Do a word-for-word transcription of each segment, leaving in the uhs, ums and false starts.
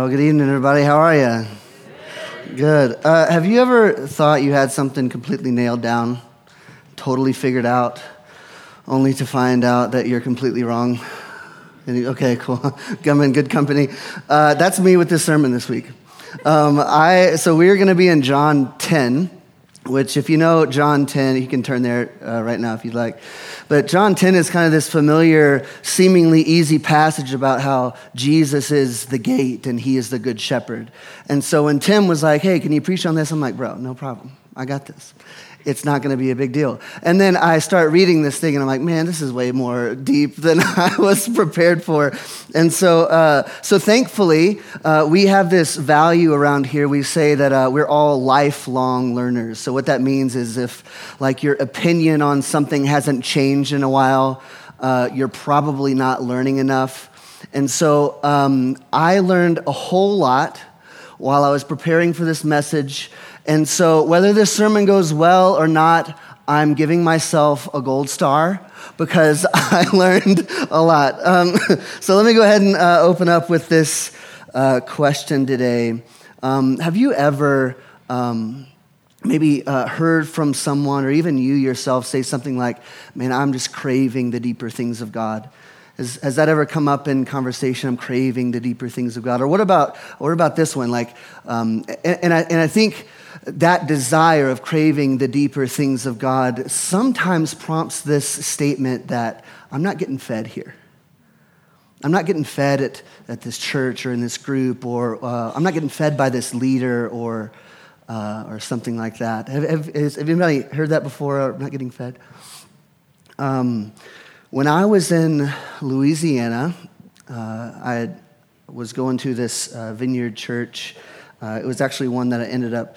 Well, good evening, everybody. How are you? Good. Uh, have you ever thought you had something completely nailed down, totally figured out, only to find out that you're completely wrong? And, okay, cool. I'm in good company. Uh, that's me with this sermon this week. Um, I so we're going to be in John ten, which if you know John ten, you can turn there uh, right now if you'd like. But John ten is kind of this familiar, seemingly easy passage about how Jesus is the gate and he is the good shepherd. And so when Tim was like, hey, can you preach on this? I'm like, bro, no problem. I got this. It's not going to be a big deal. And then I start reading this thing, and I'm like, man, this is way more deep than I was prepared for. And so uh, so thankfully, uh, we have this value around here. We say that uh, we're all lifelong learners. So what that means is if, like, your opinion on something hasn't changed in a while, uh, you're probably not learning enough. And so um, I learned a whole lot while I was preparing for this message. And so whether this sermon goes well or not, I'm giving myself a gold star because I learned a lot. Um, so let me go ahead and uh, open up with this uh, question today. Um, have you ever um, maybe uh, heard from someone or even you yourself say something like, man, I'm just craving the deeper things of God? Has, has that ever come up in conversation? I'm craving the deeper things of God. Or what about what about this one? Like, um, and, and I and I think that desire of craving the deeper things of God sometimes prompts this statement that I'm not getting fed here. I'm not getting fed at at this church or in this group, or uh, I'm not getting fed by this leader, or uh, or something like that. Have, have, has, have anybody heard that before? I'm not getting fed. Um. When I was in Louisiana, uh, I was going to this uh, Vineyard church. Uh, it was actually one that I ended up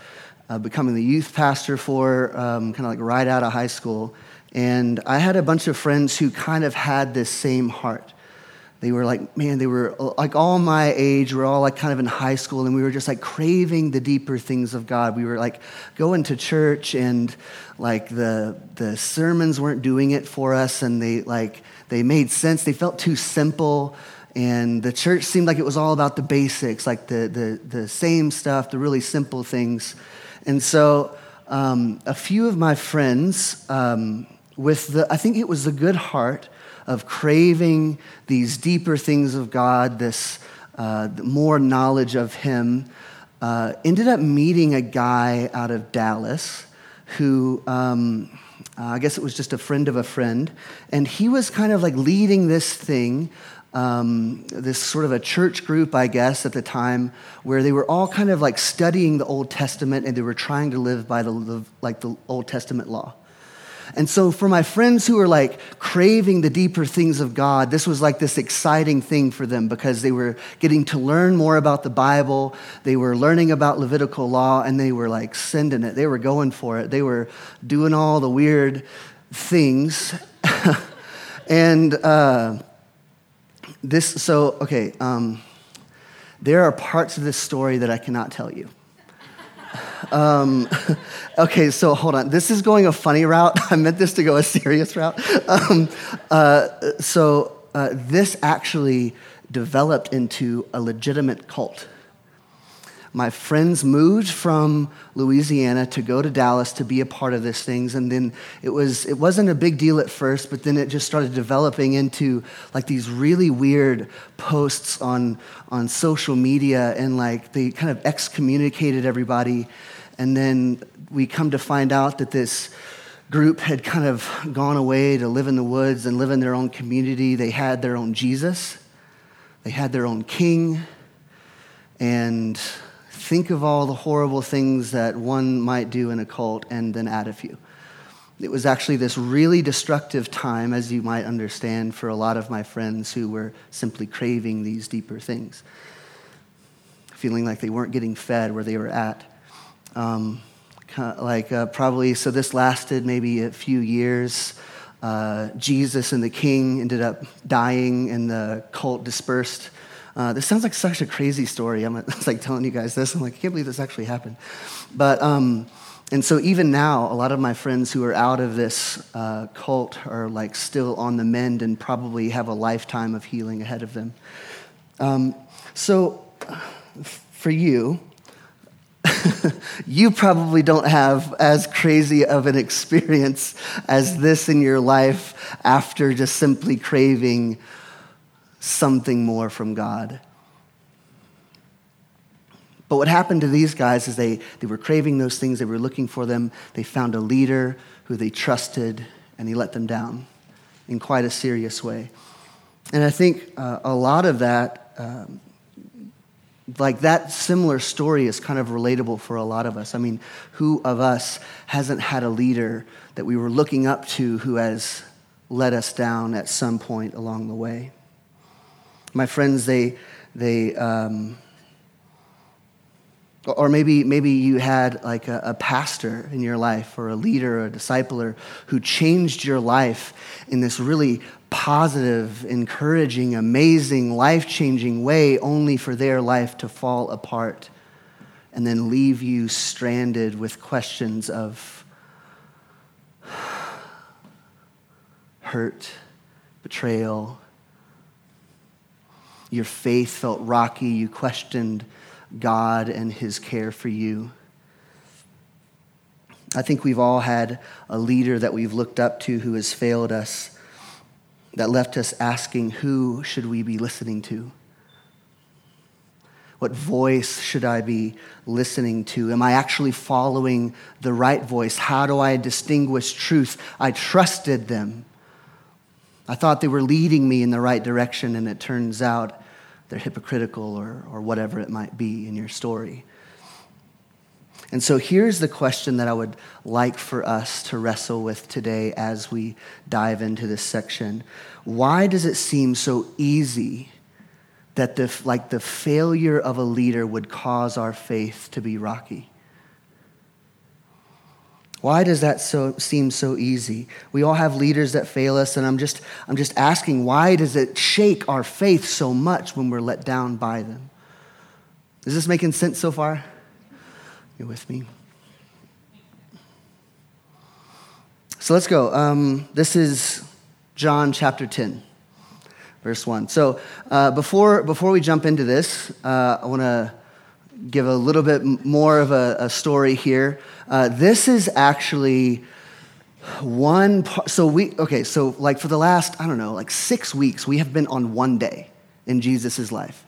uh, becoming the youth pastor for, um, kind of like right out of high school. And I had a bunch of friends who kind of had this same heart. They were like, man, they were like all my age. We're all like kind of in high school, and we were just like craving the deeper things of God. We were like going to church, and like the the sermons weren't doing it for us, and they like they made sense. They felt too simple, and the church seemed like it was all about the basics, like the the the same stuff, the really simple things. And so um, a few of my friends, um, with the I think it was the good heart of craving these deeper things of God, this uh, more knowledge of him, uh, ended up meeting a guy out of Dallas who, um, uh, I guess it was just a friend of a friend, and he was kind of like leading this thing, um, this sort of a church group, I guess, at the time, where they were all kind of like studying the Old Testament, and they were trying to live by the like the Old Testament law. And so for my friends who were like craving the deeper things of God, this was like this exciting thing for them because they were getting to learn more about the Bible. They were learning about Levitical law, and they were like sending it. They were going for it. They were doing all the weird things. and uh, this, so, okay, um, there are parts of this story that I cannot tell you. Um, okay, so hold on. This is going a funny route. I meant this to go a serious route. Um, uh, so uh, this actually developed into a legitimate cult. My friends moved from Louisiana to go to Dallas to be a part of these things, and then it was it wasn't a big deal at first, but then it just started developing into like these really weird posts on on social media, and like they kind of excommunicated everybody, and then we come to find out that this group had kind of gone away to live in the woods and live in their own community. They had their own Jesus, they had their own king, and think of all the horrible things that one might do in a cult, and then add a few. It was actually this really destructive time, as you might understand, for a lot of my friends who were simply craving these deeper things, feeling like they weren't getting fed where they were at. Um, like uh, probably, so this lasted maybe a few years. Uh, Jesus and the king ended up dying, and the cult dispersed. Uh, this sounds like such a crazy story. I'm it's like telling you guys this. I'm like, I can't believe this actually happened. But, um, and so even now, a lot of my friends who are out of this uh, cult are like still on the mend and probably have a lifetime of healing ahead of them. Um, so for you, you probably don't have as crazy of an experience as this in your life after just simply craving something more from God. But what happened to these guys is they, they were craving those things, they were looking for them, they found a leader who they trusted, and he let them down in quite a serious way. And I think uh, a lot of that, um, like that similar story is kind of relatable for a lot of us. I mean, who of us hasn't had a leader that we were looking up to who has let us down at some point along the way? My friends, they, they, um, or maybe maybe you had like a, a pastor in your life or a leader or a discipler who changed your life in this really positive, encouraging, amazing, life-changing way only for their life to fall apart and then leave you stranded with questions of hurt, betrayal. Your faith felt rocky. You questioned God and his care for you. I think we've all had a leader that we've looked up to who has failed us, that left us asking, who should we be listening to? What voice should I be listening to? Am I actually following the right voice? How do I distinguish truth? I trusted them. I thought they were leading me in the right direction, and it turns out they're hypocritical or, or whatever it might be in your story. And so here's the question that I would like for us to wrestle with today as we dive into this section. Why does it seem so easy that the, like the failure of a leader would cause our faith to be rocky? Why does that so seem so easy? We all have leaders that fail us, and I'm just I'm just asking, why does it shake our faith so much when we're let down by them? Is this making sense so far? You're with me. So let's go. Um, this is John chapter ten, verse one. So uh, before before we jump into this, uh, I want to give a little bit more of a, a story here. Uh, this is actually one. Par- so we okay. So like for the last I don't know like six weeks, we have been on one day in Jesus's life.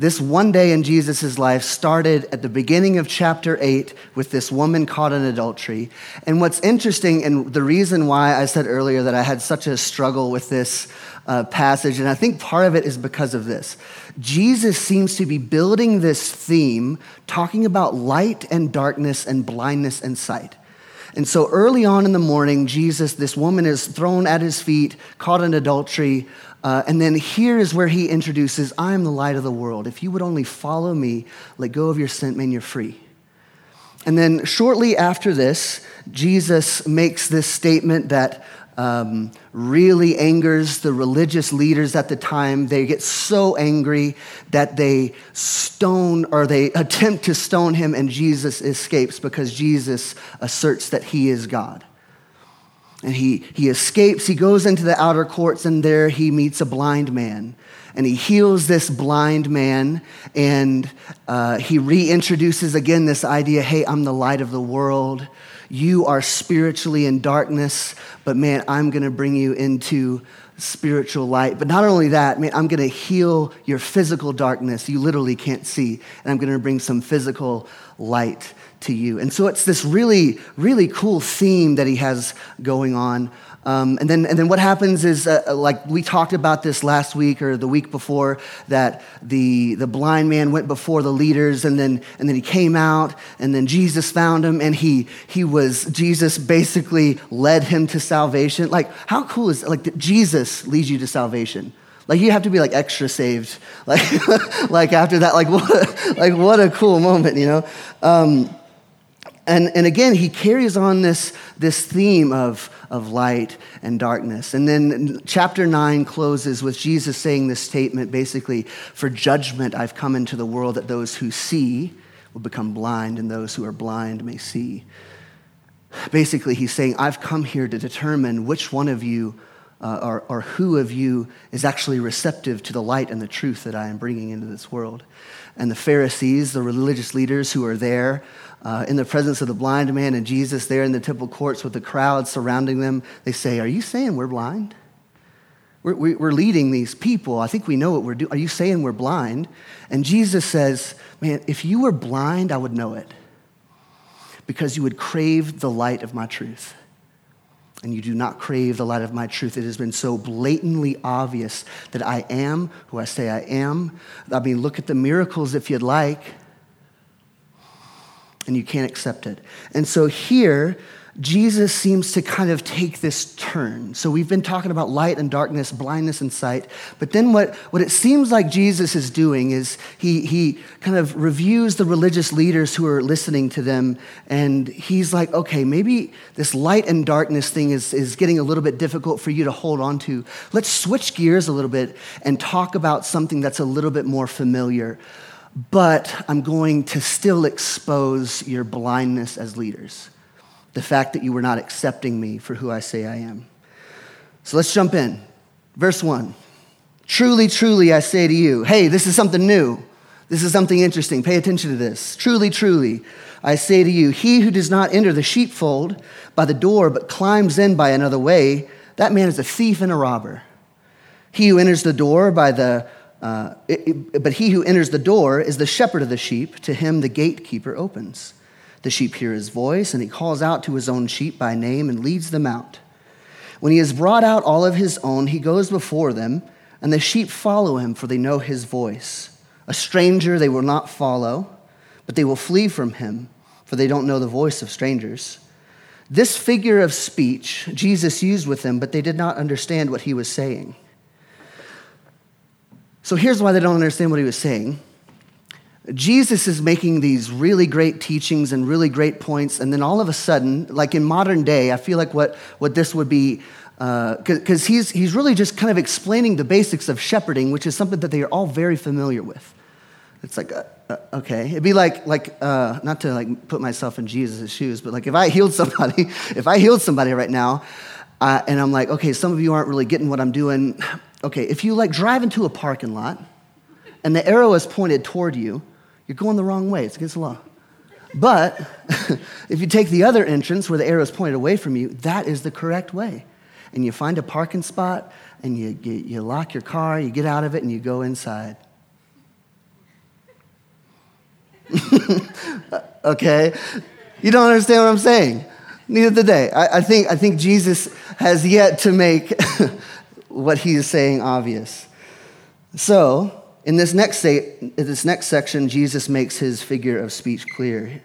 This one day in Jesus' life started at the beginning of chapter eight with this woman caught in adultery. And what's interesting, and the reason why I said earlier that I had such a struggle with this uh, passage, and I think part of it is because of this. Jesus seems to be building this theme, talking about light and darkness and blindness and sight. And so early on in the morning, Jesus, this woman is thrown at his feet, caught in adultery, Uh, and then here is where he introduces, I am the light of the world. If you would only follow me, let go of your sin, man, you're free. And then shortly after this, Jesus makes this statement that um, really angers the religious leaders at the time. They get so angry that they stone or they attempt to stone him, and Jesus escapes because Jesus asserts that he is God. And he he escapes, he goes into the outer courts, and there he meets a blind man. And he heals this blind man, and uh, he reintroduces again this idea, hey, I'm the light of the world. You are spiritually in darkness, but man, I'm going to bring you into spiritual light. But not only that, man, I'm going to heal your physical darkness. You literally can't see, and I'm going to bring some physical light to you. And so it's this really, really cool theme that he has going on. Um, and then, and then what happens is, uh, like we talked about this last week or the week before, that the the blind man went before the leaders, and then and then he came out, and then Jesus found him, and he he was Jesus basically led him to salvation. Like, how cool is like that Jesus leads you to salvation? Like, you have to be like extra saved, like like after that, like what like what a cool moment, you know. Um, And and again, he carries on this, this theme of, of light and darkness. And then chapter nine closes with Jesus saying this statement, basically, for judgment I've come into the world that those who see will become blind and those who are blind may see. Basically, he's saying, I've come here to determine which one of you uh, or, or who of you is actually receptive to the light and the truth that I am bringing into this world? And the Pharisees, the religious leaders who are there, Uh, in the presence of the blind man and Jesus there in the temple courts with the crowd surrounding them, they say, are you saying we're blind? We're, we're leading these people. I think we know what we're doing. Are you saying we're blind? And Jesus says, man, if you were blind, I would know it, because you would crave the light of my truth. And you do not crave the light of my truth. It has been so blatantly obvious that I am who I say I am. I mean, look at the miracles if you'd like. And you can't accept it. And so here, Jesus seems to kind of take this turn. So we've been talking about light and darkness, blindness and sight. But then what, what it seems like Jesus is doing is he, he kind of reviews the religious leaders who are listening to them. And he's like, okay, maybe this light and darkness thing is, is getting a little bit difficult for you to hold on to. Let's switch gears a little bit and talk about something that's a little bit more familiar. But I'm going to still expose your blindness as leaders, the fact that you were not accepting me for who I say I am. So let's jump in. Verse one, truly, truly, I say to you, hey, this is something new. This is something interesting. Pay attention to this. Truly, truly, I say to you, he who does not enter the sheepfold by the door but climbs in by another way, that man is a thief and a robber. He who enters the door by the Uh, it, it, but he who enters the door is the shepherd of the sheep. To him the gatekeeper opens. The sheep hear his voice, and he calls out to his own sheep by name and leads them out. When he has brought out all of his own, he goes before them, and the sheep follow him, for they know his voice. A stranger they will not follow, but they will flee from him, for they don't know the voice of strangers. This figure of speech Jesus used with them, but they did not understand what he was saying. So here's why they don't understand what he was saying. Jesus is making these really great teachings and really great points, and then all of a sudden, like in modern day, I feel like what, what this would be, because uh, he's, he's really just kind of explaining the basics of shepherding, which is something that they are all very familiar with. It's like, uh, uh, okay. It'd be like, like uh, not to like put myself in Jesus' shoes, but like if I healed somebody, if I healed somebody right now, uh, and I'm like, okay, some of you aren't really getting what I'm doing. Okay, if you like drive into a parking lot and the arrow is pointed toward you, you're going the wrong way. It's against the law. But if you take the other entrance where the arrow is pointed away from you, that is the correct way. And you find a parking spot and you, you, you lock your car, you get out of it, and you go inside. Okay? You don't understand what I'm saying. Neither did they. I, I think I think Jesus has yet to make what he is saying obvious. So in this next say, this next section, Jesus makes his figure of speech clear.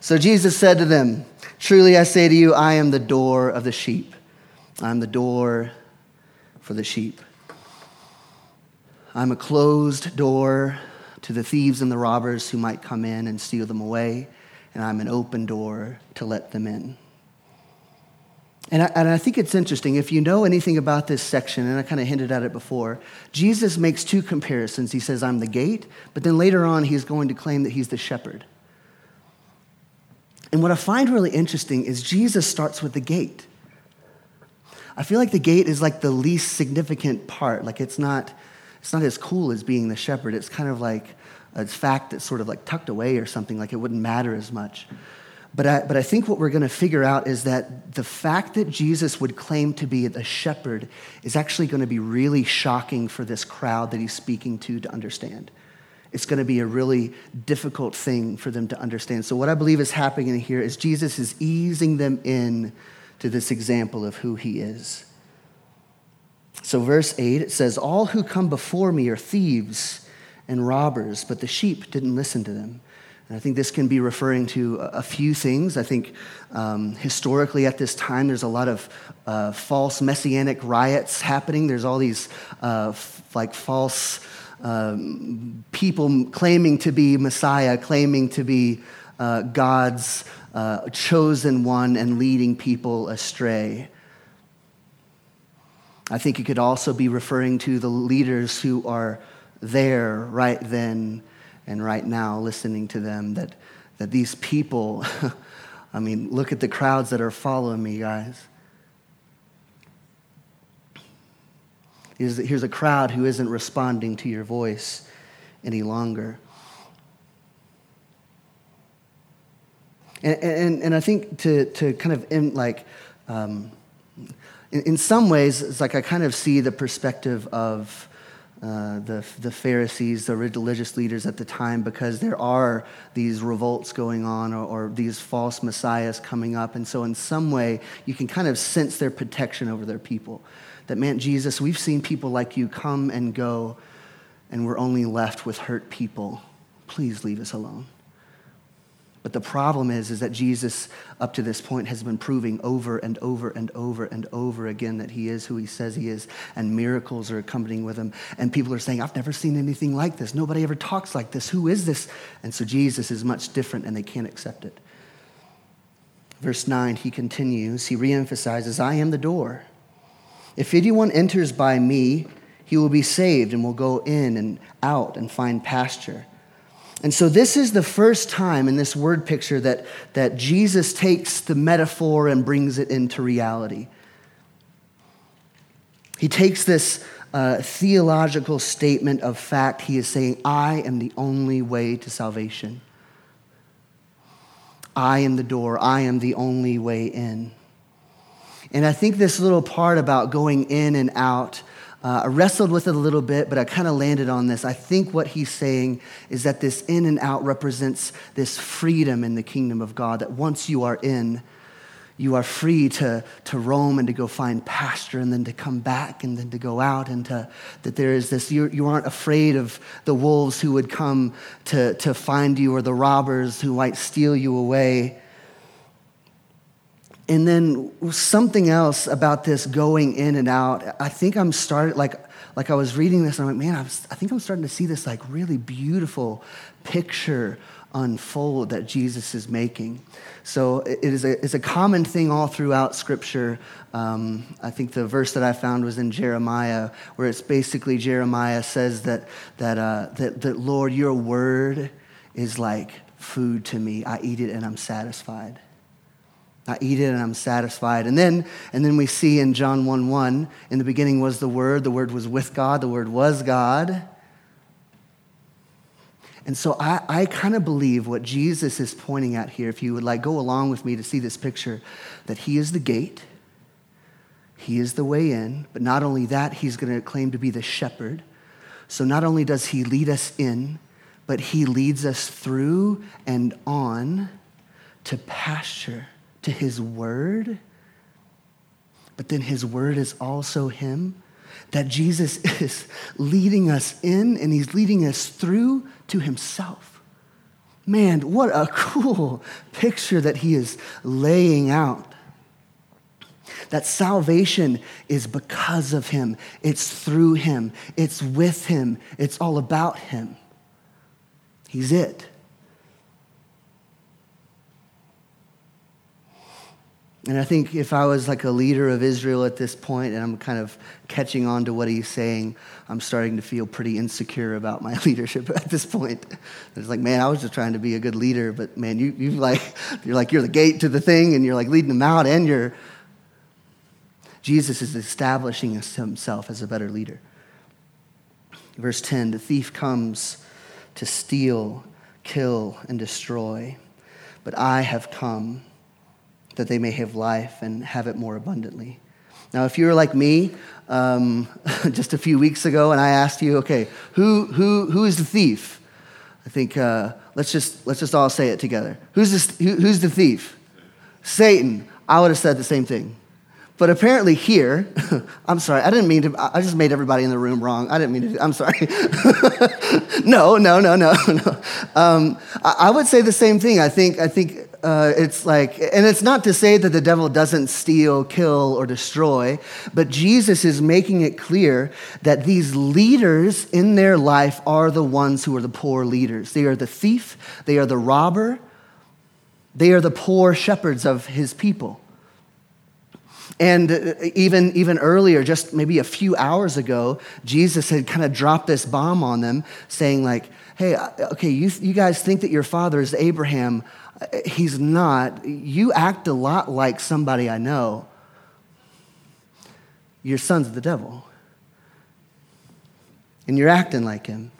So Jesus said to them, truly I say to you, I am the door of the sheep. I'm the door for the sheep. I'm a closed door to the thieves and the robbers who might come in and steal them away, and I'm an open door to let them in. And I, and I think it's interesting, if you know anything about this section, and I kind of hinted at it before, Jesus makes two comparisons. He says, I'm the gate, but then later on, he's going to claim that he's the shepherd. And what I find really interesting is Jesus starts with the gate. I feel like the gate is like the least significant part. Like it's not, it's not as cool as being the shepherd. It's kind of like a fact that's sort of like tucked away or something, like it wouldn't matter as much. But I, but I think what we're going to figure out is that the fact that Jesus would claim to be a shepherd is actually going to be really shocking for this crowd that he's speaking to to understand. It's going to be a really difficult thing for them to understand. So what I believe is happening here is Jesus is easing them in to this example of who he is. So verse eight, it says, all who come before me are thieves and robbers, but the sheep didn't listen to them. And I think this can be referring to a few things. I think um, historically at this time, there's a lot of uh, false messianic riots happening. There's all these uh, f- like false um, people claiming to be Messiah, claiming to be uh, God's uh, chosen one and leading people astray. I think it could also be referring to the leaders who are there right then and right now, listening to them, that that these people, I mean, look at the crowds that are following me, guys. Here's, here's a crowd who isn't responding to your voice any longer. And and, and I think to to kind of in like, um, in, in some ways, it's like I kind of see the perspective of uh, the the Pharisees, the religious leaders at the time, because there are these revolts going on or, or these false messiahs coming up, and so in some way, you can kind of sense their protection over their people. That, man, Jesus, we've seen people like you come and go, and we're only left with hurt people. Please leave us alone. But the problem is, is that Jesus, up to this point, has been proving over and over and over and over again that he is who he says he is, and miracles are accompanying with him. And people are saying, I've never seen anything like this. Nobody ever talks like this. Who is this? And so Jesus is much different, and they can't accept it. Verse nine, he continues, he reemphasizes, I am the door. If anyone enters by me, he will be saved and will go in and out and find pasture. And so this is the first time in this word picture that, that Jesus takes the metaphor and brings it into reality. He takes this uh, theological statement of fact. He is saying, I am the only way to salvation. I am the door. I am the only way in. And I think this little part about going in and out, Uh, I wrestled with it a little bit, but I kind of landed on this. I think what he's saying is that this in and out represents this freedom in the kingdom of God, that once you are in, you are free to, to roam and to go find pasture and then to come back and then to go out and to, that there is this, you, you aren't afraid of the wolves who would come to, to find you or the robbers who might steal you away. And then something else about this going in and out. I think I'm started like like I was reading this, and I'm like, man, I'm, I think I'm starting to see this like really beautiful picture unfold that Jesus is making. So it is a it's a common thing all throughout Scripture. Um, I think the verse that I found was in Jeremiah, where it's basically Jeremiah says that that uh, that that Lord, your word is like food to me. I eat it and I'm satisfied. I eat it and I'm satisfied. And then and then we see in John one one, in the beginning was the Word, the Word was with God, the Word was God. And so I, I kind of believe what Jesus is pointing at here, if you would like go along with me to see this picture, that he is the gate, he is the way in, but not only that, he's going to claim to be the shepherd. So not only does he lead us in, but he leads us through and on to pasture, to his word, but then his word is also him, that Jesus is leading us in and he's leading us through to himself. Man, what a cool picture that he is laying out. That salvation is because of him. It's through him. It's with him. It's all about him. He's it. And I think if I was like a leader of Israel at this point, and I'm kind of catching on to what he's saying, I'm starting to feel pretty insecure about my leadership at this point. It's like, man, I was just trying to be a good leader, but man, you you like you're like you're the gate to the thing, and you're like leading them out, and you're Jesus is establishing himself as a better leader. Verse ten: the thief comes to steal, kill, and destroy, but I have come that they may have life and have it more abundantly. Now, if you were like me um, just a few weeks ago, and I asked you, okay, who who who is the thief? I think uh, let's just let's just all say it together. Who's this, who, who's the thief? Satan. I would have said the same thing, but apparently here, I'm sorry, I didn't mean to. I just made everybody in the room wrong. I didn't mean to. I'm sorry. no, no, no, no, no. Um, I, I would say the same thing. I think I think. Uh, it's like, and it's not to say that the devil doesn't steal, kill, or destroy, but Jesus is making it clear that these leaders in their life are the ones who are the poor leaders. They are the thief, they are the robber, they are the poor shepherds of his people. And even even earlier, just maybe a few hours ago, Jesus had kind of dropped this bomb on them, saying like, hey, okay, you you guys think that your father is Abraham. He's not. You act a lot like somebody I know. Your son's the devil. and you're acting like him.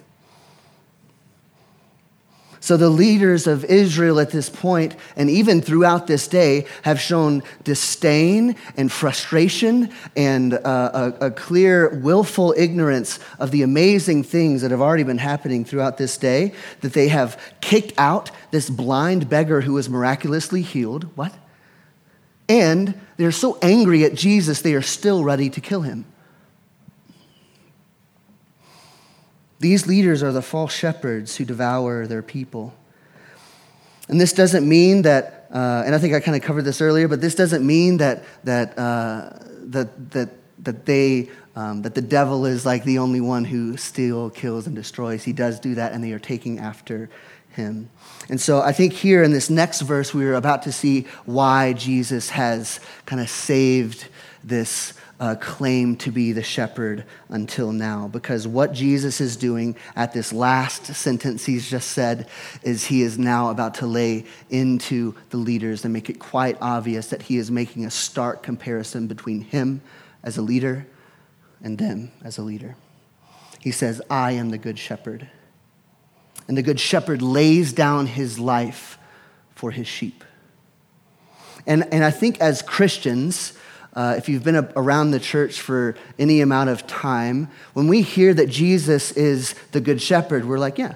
So the leaders of Israel at this point, and even throughout this day, have shown disdain and frustration and uh, a, a clear, willful ignorance of the amazing things that have already been happening throughout this day, that they have kicked out this blind beggar who was miraculously healed. What? And they're so angry at Jesus, they are still ready to kill him. These leaders are the false shepherds who devour their people. And this doesn't mean that, uh, and I think I kind of covered this earlier, but this doesn't mean that that uh, that that that they um, that the devil is like the only one who steals, kills, and destroys. He does do that, and they are taking after him. And so I think here in this next verse, we are about to see why Jesus has kind of saved this Uh, claim to be the shepherd until now, because what Jesus is doing at this last sentence he's just said is he is now about to lay into the leaders and make it quite obvious that he is making a stark comparison between him as a leader and them as a leader. He says, I am the good shepherd. And the good shepherd lays down his life for his sheep. And, and I think as Christians, Uh, if you've been around the church for any amount of time, when we hear that Jesus is the good shepherd, we're like, yeah,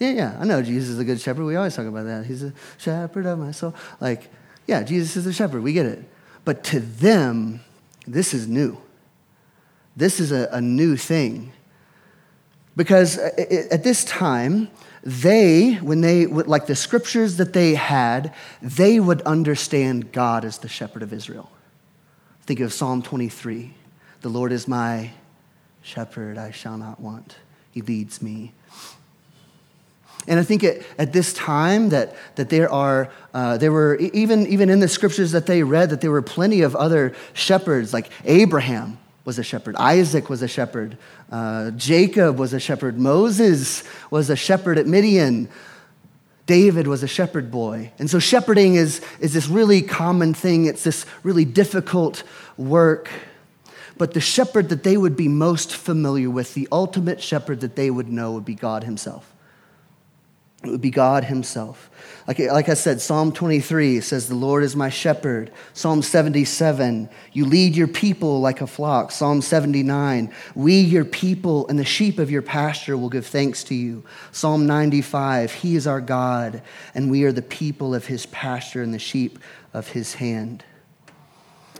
yeah, yeah, I know Jesus is the good shepherd. We always talk about that. He's the shepherd of my soul. Like, yeah, Jesus is the shepherd. We get it. But to them, this is new. This is a, a new thing. Because at this time, they, when they, like the scriptures that they had, they would understand God as the shepherd of Israel. Think of Psalm twenty-three. The Lord is my shepherd, I shall not want. He leads me. And I think at, at this time that, that there are, uh, there were, even, even in the scriptures that they read, that there were plenty of other shepherds, like Abraham was a shepherd, Isaac was a shepherd, uh, Jacob was a shepherd, Moses was a shepherd at Midian, David was a shepherd boy. And so shepherding is, is this really common thing. It's this really difficult work. But the shepherd that they would be most familiar with, the ultimate shepherd that they would know, would be God himself. It would be God himself. Like, like I said, Psalm twenty-three says, the Lord is my shepherd. Psalm seventy-seven, you lead your people like a flock. Psalm seventy-nine, we, your people, and the sheep of your pasture will give thanks to you. Psalm ninety-five, he is our God, and we are the people of his pasture and the sheep of his hand.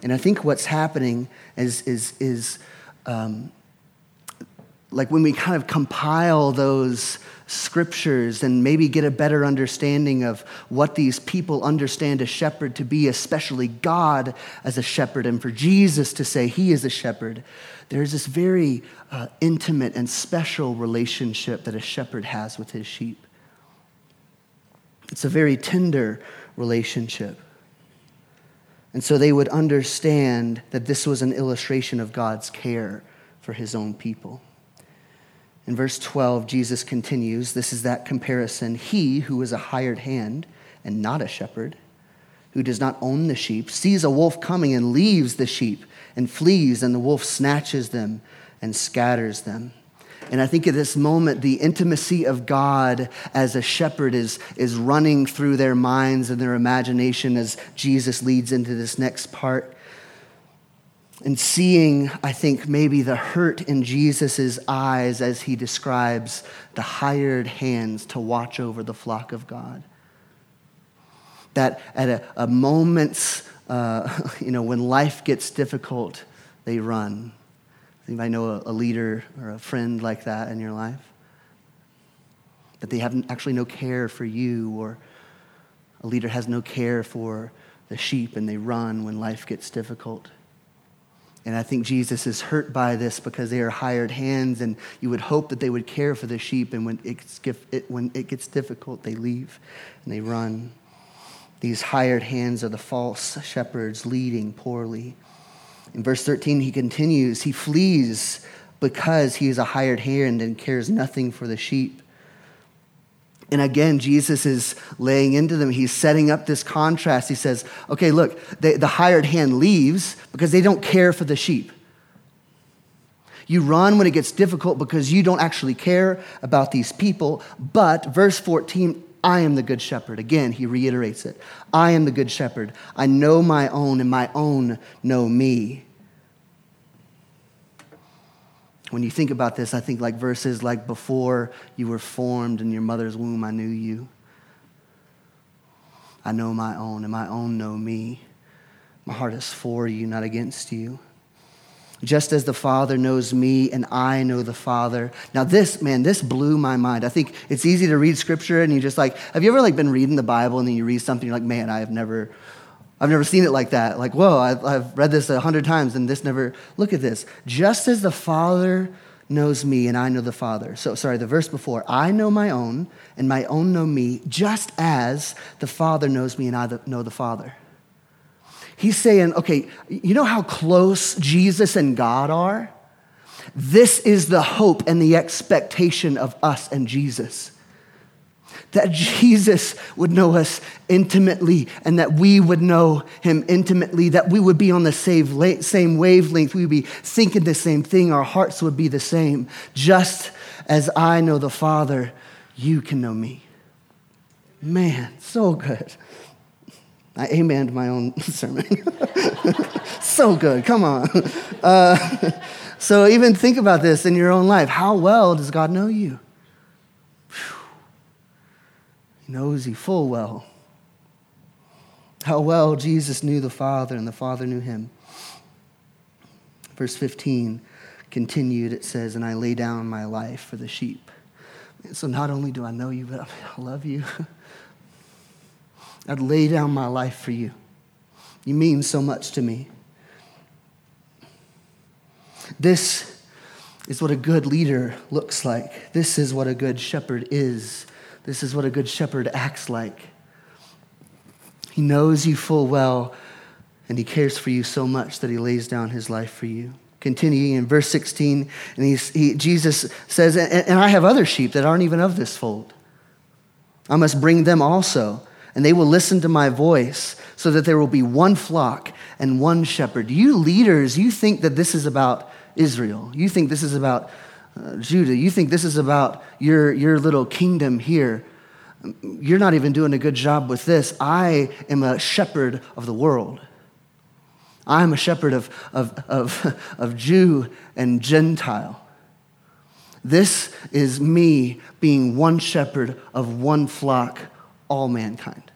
And I think what's happening is, is, is um, like when we kind of compile those scriptures and maybe get a better understanding of what these people understand a shepherd to be, especially God as a shepherd, and for Jesus to say he is a shepherd, there's this very uh, intimate and special relationship that a shepherd has with his sheep. It's a very tender relationship. And so they would understand that this was an illustration of God's care for his own people. In verse twelve, Jesus continues, this is that comparison. He who is a hired hand and not a shepherd, who does not own the sheep, sees a wolf coming and leaves the sheep and flees, and the wolf snatches them and scatters them. And I think at this moment, the intimacy of God as a shepherd is, is running through their minds and their imagination as Jesus leads into this next part. And seeing, I think, maybe the hurt in Jesus' eyes as he describes the hired hands to watch over the flock of God. That at a, a moment's, uh, you know, when life gets difficult, they run. Anybody know a, a leader or a friend like that in your life? That they have actually no care for you, or a leader has no care for the sheep and they run when life gets difficult. And I think Jesus is hurt by this because they are hired hands, and you would hope that they would care for the sheep, and when it, when it gets difficult, they leave and they run. These hired hands are the false shepherds leading poorly. In verse thirteen, he continues, he flees because he is a hired hand and cares nothing for the sheep. And again, Jesus is laying into them. He's setting up this contrast. He says, okay, look, they, the hired hand leaves because they don't care for the sheep. You run when it gets difficult because you don't actually care about these people. But verse fourteen, I am the good shepherd. Again, he reiterates it. I am the good shepherd. I know my own and my own know me. When you think about this, I think like verses like before you were formed in your mother's womb, I knew you. I know my own and my own know me. My heart is for you, not against you. Just as the Father knows me and I know the Father. Now this, man, this blew my mind. I think it's easy to read scripture and you just like, have you ever like been reading the Bible and then you read something, you're like, man, I have never, I've never seen it like that. Like, whoa, I've, I've read this a hundred times and this never, look at this. Just as the Father knows me and I know the Father. So, sorry, the verse before, I know my own and my own know me, just as the Father knows me and I know the Father. He's saying, okay, you know how close Jesus and God are? This is the hope and the expectation of us and Jesus. That Jesus would know us intimately and that we would know him intimately, that we would be on the same wavelength, we would be thinking the same thing, our hearts would be the same. Just as I know the Father, you can know me. Man, so good. I amened my own sermon. So good, come on. Uh, so even think about this in your own life. How well does God know you? Whew. He knows you full well. How well Jesus knew the Father and the Father knew him. Verse fifteen continued, it says, and I lay down my life for the sheep. And so not only do I know you, but I love you. I'd lay down my life for you. You mean so much to me. This is what a good leader looks like. This is what a good shepherd is. This is what a good shepherd acts like. He knows you full well, and he cares for you so much that he lays down his life for you. Continuing in verse sixteen, and he, he, Jesus says, and, and I have other sheep that aren't even of this fold. I must bring them also. And they will listen to my voice so that there will be one flock and one shepherd. You leaders, you think that this is about Israel. You think this is about uh, Judah. You think this is about your, your little kingdom here. You're not even doing a good job with this. I am a shepherd of the world. I'm a shepherd of, of, of, of Jew and Gentile. This is me being one shepherd of one flock, all mankind.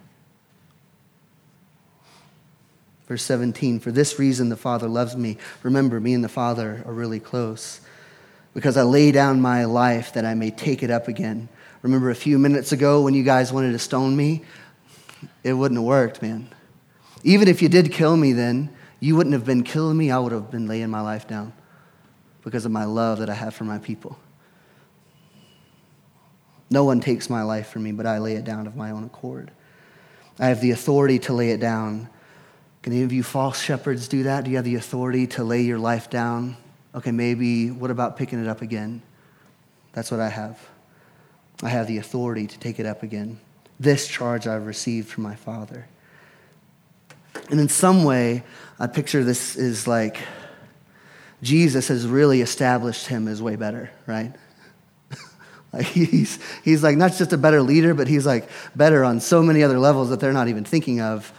Verse seventeen, for this reason the Father loves me. Remember, me and the Father are really close because I lay down my life that I may take it up again. Remember a few minutes ago when you guys wanted to stone me? It wouldn't have worked, man. Even if you did kill me then, you wouldn't have been killing me. I would have been laying my life down because of my love that I have for my people. No one takes my life from me, but I lay it down of my own accord. I have the authority to lay it down. Can any of you false shepherds do that? Do you have the authority to lay your life down? Okay, maybe, what about picking it up again? That's what I have. I have the authority to take it up again. This charge I've received from my Father. And in some way, I picture this is like, Jesus has really established him as way better, right? Like he's he's like not just a better leader, but he's like better on so many other levels that they're not even thinking of.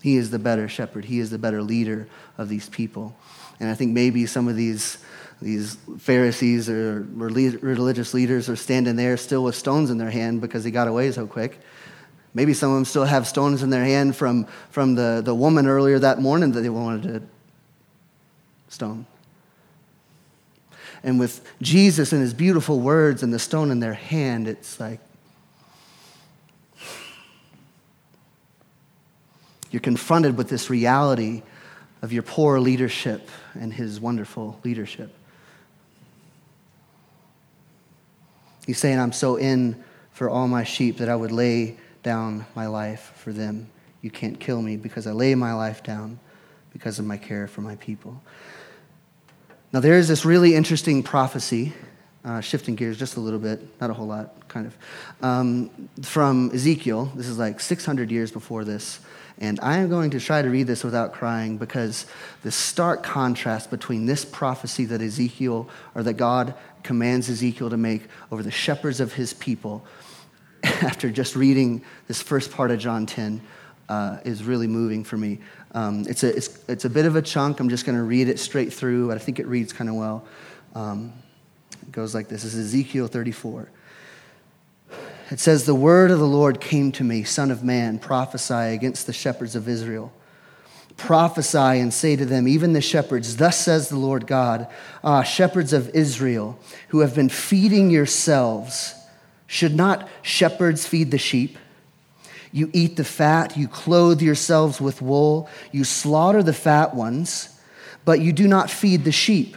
He is the better shepherd. He is the better leader of these people. And I think maybe some of these these Pharisees or religious leaders are standing there still with stones in their hand because he got away so quick. Maybe some of them still have stones in their hand from from the, the woman earlier that morning that they wanted to stone. And with Jesus and his beautiful words and the stone in their hand, it's like, you're confronted with this reality of your poor leadership and his wonderful leadership. He's saying, I'm so in for all my sheep that I would lay down my life for them. You can't kill me because I lay my life down because of my care for my people. Now, there is this really interesting prophecy Uh, shifting gears just a little bit, not a whole lot, kind of, um, from Ezekiel. This is like six hundred years before this, and I am going to try to read this without crying because the stark contrast between this prophecy that Ezekiel, or that God commands Ezekiel to make over the shepherds of his people, after just reading this first part of John ten, uh, is really moving for me. Um, it's a it's it's a bit of a chunk. I'm just going to read it straight through. I think it reads kind of well. Um, It goes like this. This is Ezekiel thirty-four. It says, "The word of the Lord came to me, Son of man, prophesy against the shepherds of Israel. Prophesy and say to them, even the shepherds, thus says the Lord God, ah, shepherds of Israel, who have been feeding yourselves, should not shepherds feed the sheep? You eat the fat, you clothe yourselves with wool, you slaughter the fat ones, but you do not feed the sheep.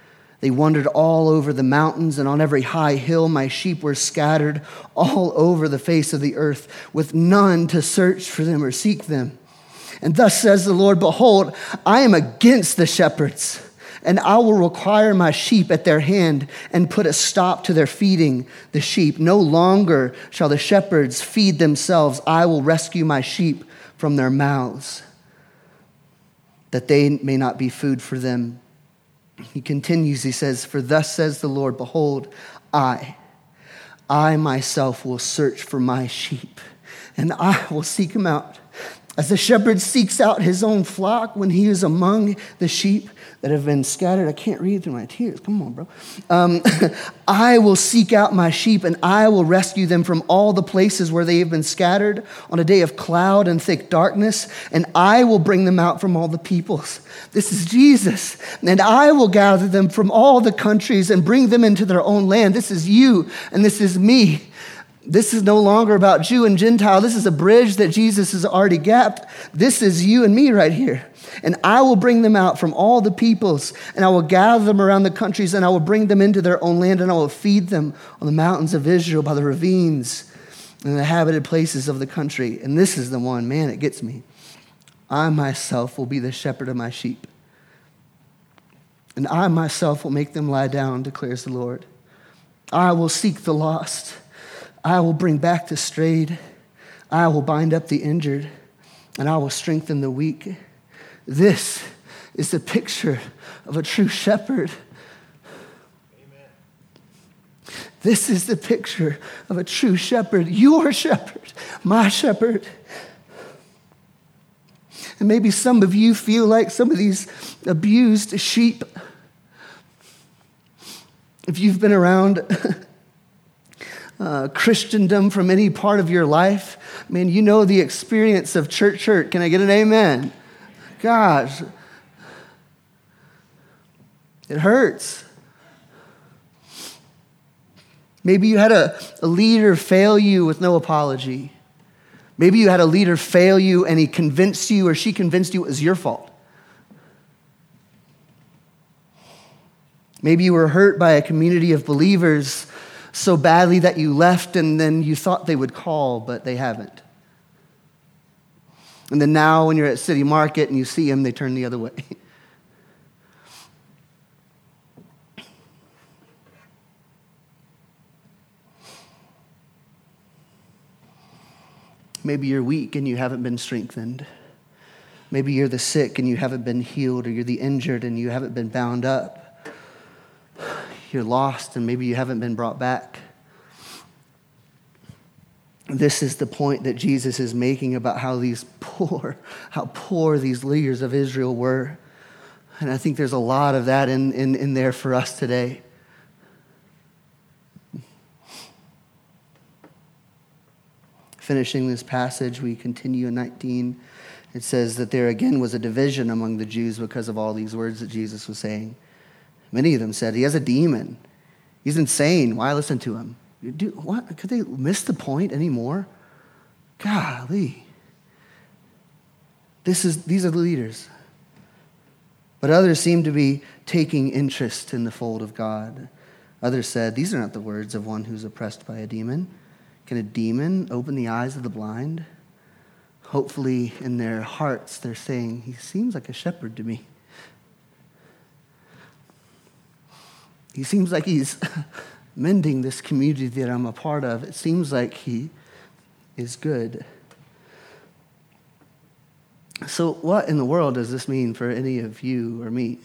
They wandered all over the mountains and on every high hill. My sheep were scattered all over the face of the earth with none to search for them or seek them. And thus says the Lord, behold, I am against the shepherds, and I will require my sheep at their hand and put a stop to their feeding the sheep. No longer shall the shepherds feed themselves. I will rescue my sheep from their mouths, that they may not be food for them." He continues, he says, "For thus says the Lord, behold, I, I myself will search for my sheep, and I will seek him out. As the shepherd seeks out his own flock when he is among the sheep that have been scattered." I can't read through my tears. Come on, bro. Um, "I will seek out my sheep, and I will rescue them from all the places where they have been scattered on a day of cloud and thick darkness, and I will bring them out from all the peoples." This is Jesus. "And I will gather them from all the countries and bring them into their own land." This is you, and this is me. This is no longer about Jew and Gentile. This is a bridge that Jesus has already gapped. This is you and me right here. "And I will bring them out from all the peoples, and I will gather them around the countries, and I will bring them into their own land, and I will feed them on the mountains of Israel, by the ravines and the habited places of the country." And this is the one, man, it gets me. "I myself will be the shepherd of my sheep, and I myself will make them lie down, declares the Lord. I will seek the lost. I will bring back the strayed. I will bind up the injured, and I will strengthen the weak." This is the picture of a true shepherd. Amen. This is the picture of a true shepherd. Your shepherd, my shepherd. And maybe some of you feel like some of these abused sheep. If you've been around Uh, Christendom from any part of your life, man, you know the experience of church hurt. Can I get an amen? Gosh, it hurts. Maybe you had a, a leader fail you with no apology. Maybe you had a leader fail you and he convinced you or she convinced you it was your fault. Maybe you were hurt by a community of believers so badly that you left, and then you thought they would call, but they haven't. And then now when you're at City Market and you see them, they turn the other way. Maybe you're weak and you haven't been strengthened. Maybe you're the sick and you haven't been healed, or you're the injured and you haven't been bound up. You're lost, and maybe you haven't been brought back. This is the point that Jesus is making about how these poor, how poor these leaders of Israel were. And I think there's a lot of that in, in, in there for us today. Finishing this passage, we continue in nineteen. It says that there again was a division among the Jews because of all these words that Jesus was saying. Many of them said, "He has a demon. He's insane. Why listen to him?" Dude, what? Could they miss the point anymore? Golly. This is these are the leaders. But others seem to be taking interest in the fold of God. Others said, these are not the words of one who's oppressed by a demon. Can a demon open the eyes of the blind? Hopefully in their hearts they're saying, he seems like a shepherd to me. He seems like he's mending this community that I'm a part of. It seems like he is good. So what in the world does this mean for any of you or me?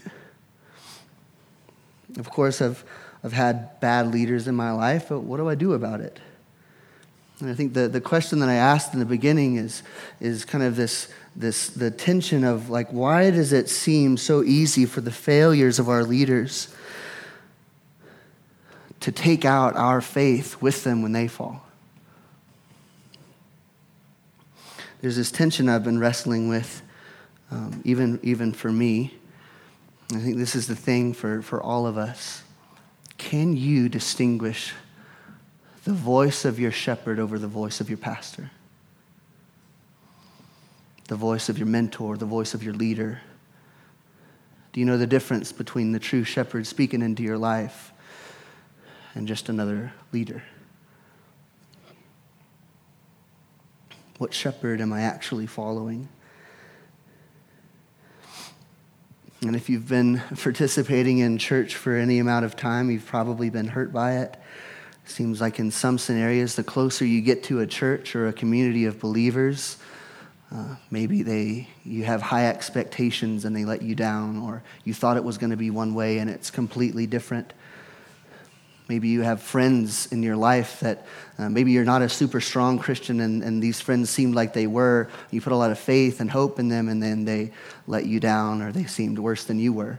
Of course, I've, I've had bad leaders in my life, but what do I do about it? And I think the, the question that I asked in the beginning is, is kind of this, this the tension of, like, why does it seem so easy for the failures of our leaders to take out our faith with them when they fall? There's this tension I've been wrestling with, um, even even for me. I think this is the thing for, for all of us. Can you distinguish the voice of your shepherd over the voice of your pastor? The voice of your mentor, the voice of your leader? Do you know the difference between the true shepherd speaking into your life and just another leader? What shepherd am I actually following? And if you've been participating in church for any amount of time, you've probably been hurt by it. It seems like in some scenarios, the closer you get to a church or a community of believers, uh, maybe they you have high expectations and they let you down, or you thought it was going to be one way and it's completely different. Maybe you have friends in your life that uh, maybe you're not a super strong Christian and, and these friends seemed like they were. You put a lot of faith and hope in them and then they let you down or they seemed worse than you were.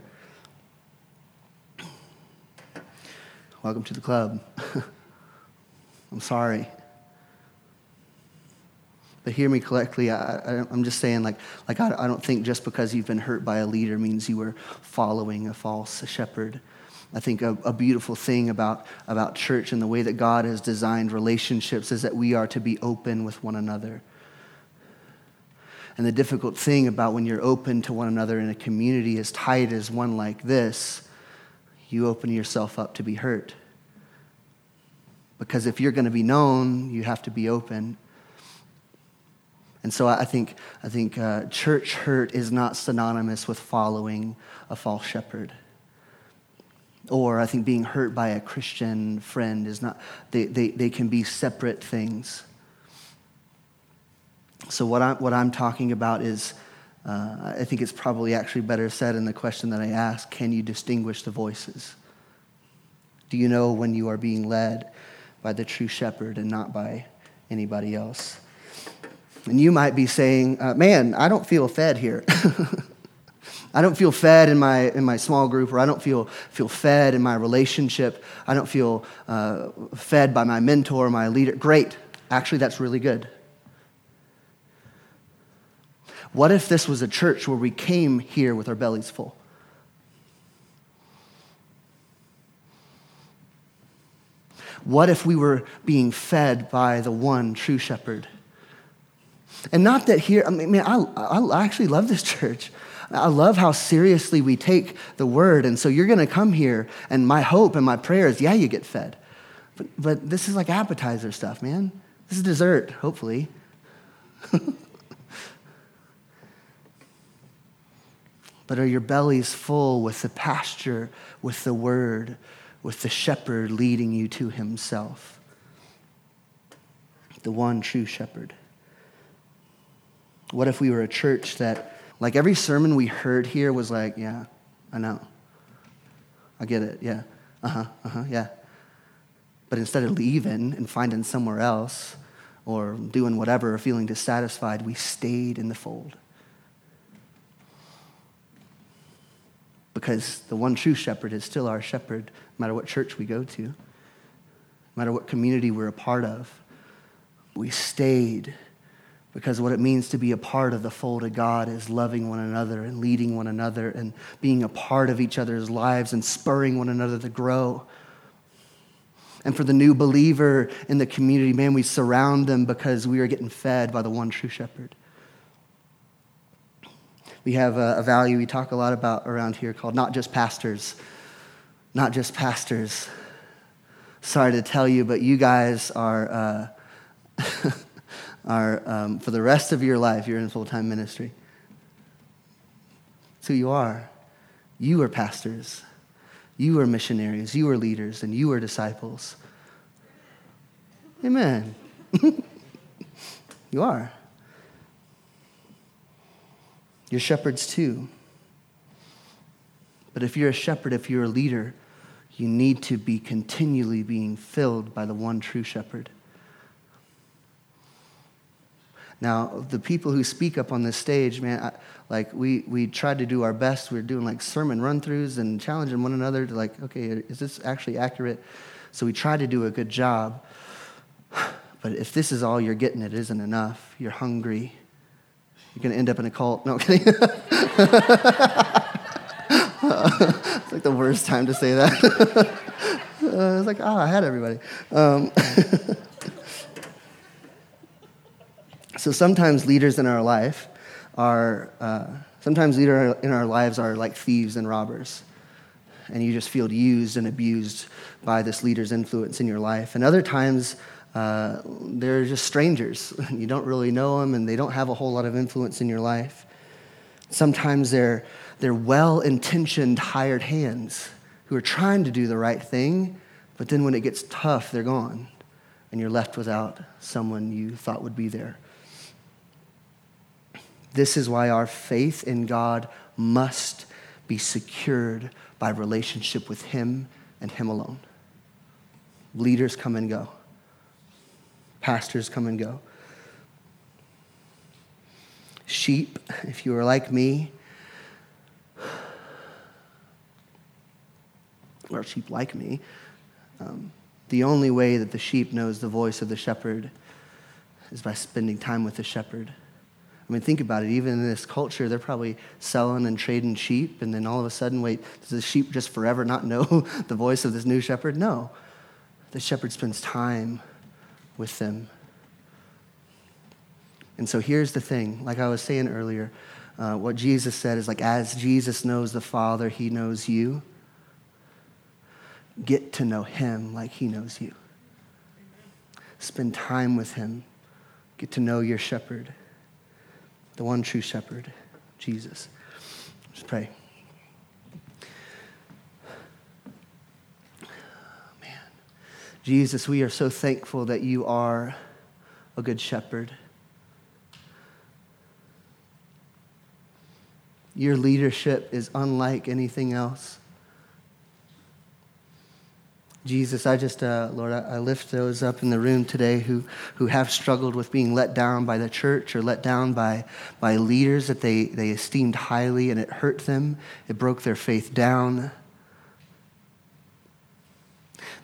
Welcome to the club. I'm sorry. But hear me correctly. I, I, I'm just saying like, like I, I don't think just because you've been hurt by a leader means you were following a false shepherd. I think a, a beautiful thing about, about church and the way that God has designed relationships is that we are to be open with one another. And the difficult thing about when you're open to one another in a community as tight as one like this, you open yourself up to be hurt. Because if you're going to be known, you have to be open. And so I think, I think uh, church hurt is not synonymous with following a false shepherd. Or I think being hurt by a Christian friend is not, they they, they can be separate things. So what, I, what I'm talking about is, uh, I think it's probably actually better said in the question that I asked, can you distinguish the voices? Do you know when you are being led by the true shepherd and not by anybody else? And you might be saying, uh, man, I don't feel fed here. I don't feel fed in my in my small group, or I don't feel feel fed in my relationship. I don't feel uh, fed by my mentor, my leader. Great. Actually, that's really good. What if this was a church where we came here with our bellies full? What if we were being fed by the one true shepherd? And not that here, I mean, I, I actually love this church. I love how seriously we take the word. And so you're going to come here, and my hope and my prayer is, yeah, you get fed. But, but this is like appetizer stuff, man. This is dessert, hopefully. But are your bellies full with the pasture, with the word, with the shepherd leading you to himself? The one true shepherd. What if we were a church that, like, every sermon we heard here was like, yeah, I know. I get it, yeah. Uh-huh, uh-huh, yeah. But instead of leaving and finding somewhere else or doing whatever or feeling dissatisfied, we stayed in the fold. Because the one true shepherd is still our shepherd, no matter what church we go to, no matter what community we're a part of. We stayed. Because what it means to be a part of the fold of God is loving one another and leading one another and being a part of each other's lives and spurring one another to grow. And for the new believer in the community, man, we surround them because we are getting fed by the one true shepherd. We have a, a value we talk a lot about around here called not just pastors. Not just pastors. Sorry to tell you, but you guys are, uh, are um, for the rest of your life, you're in full-time ministry. That's who you are. You are pastors. You are missionaries. You are leaders, and you are disciples. Amen. You are. You're shepherds too. But if you're a shepherd, if you're a leader, you need to be continually being filled by the one true shepherd. Now, the people who speak up on this stage, man, I, like we we tried to do our best. We were doing like sermon run-throughs and challenging one another to like, okay, is this actually accurate? So we tried to do a good job. But if this is all you're getting, it isn't enough. You're hungry. You're going to end up in a cult. No, I'm kidding. It's like the worst time to say that. uh, it's like, ah, oh, I had everybody. Um, so sometimes leaders in our life are, uh, sometimes leaders in our lives are like thieves and robbers. And you just feel used and abused by this leader's influence in your life. And other times, Uh, they're just strangers. You don't really know them, and they don't have a whole lot of influence in your life. Sometimes they're they're well-intentioned hired hands who are trying to do the right thing, but then when it gets tough, they're gone, and you're left without someone you thought would be there. This is why our faith in God must be secured by relationship with Him and Him alone. Leaders come and go. Pastors come and go. Sheep, if you are like me, or sheep like me, um, the only way that the sheep knows the voice of the shepherd is by spending time with the shepherd. I mean, think about it. Even in this culture, they're probably selling and trading sheep, and then all of a sudden, wait, does the sheep just forever not know the voice of this new shepherd? No. The shepherd spends time with them. And so here's the thing, like I was saying earlier, uh, what Jesus said is like, as Jesus knows the Father, He knows you. Get to know Him like He knows you. Spend time with Him. Get to know your shepherd, the one true shepherd, Jesus. Let's pray. Jesus, we are so thankful that You are a good shepherd. Your leadership is unlike anything else. Jesus, I just, uh, Lord, I, I lift those up in the room today who, who have struggled with being let down by the church or let down by, by leaders that they, they esteemed highly, and it hurt them. It broke their faith down.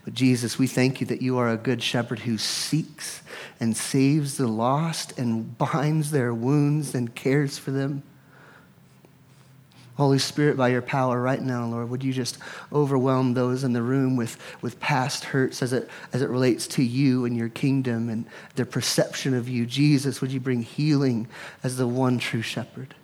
But Jesus, we thank You that You are a good shepherd who seeks and saves the lost and binds their wounds and cares for them. Holy Spirit, by Your power right now, Lord, would You just overwhelm those in the room with, with past hurts as it as it relates to You and Your kingdom and their perception of You. Jesus, would You bring healing as the one true shepherd?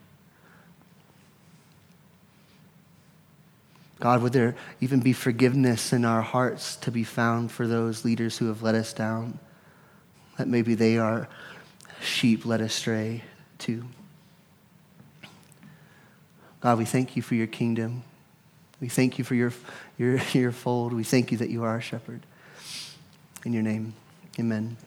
God, would there even be forgiveness in our hearts to be found for those leaders who have let us down? That maybe they are sheep led astray too. God, we thank You for Your kingdom. We thank You for your, your, your fold. We thank You that You are our shepherd. In Your name, amen.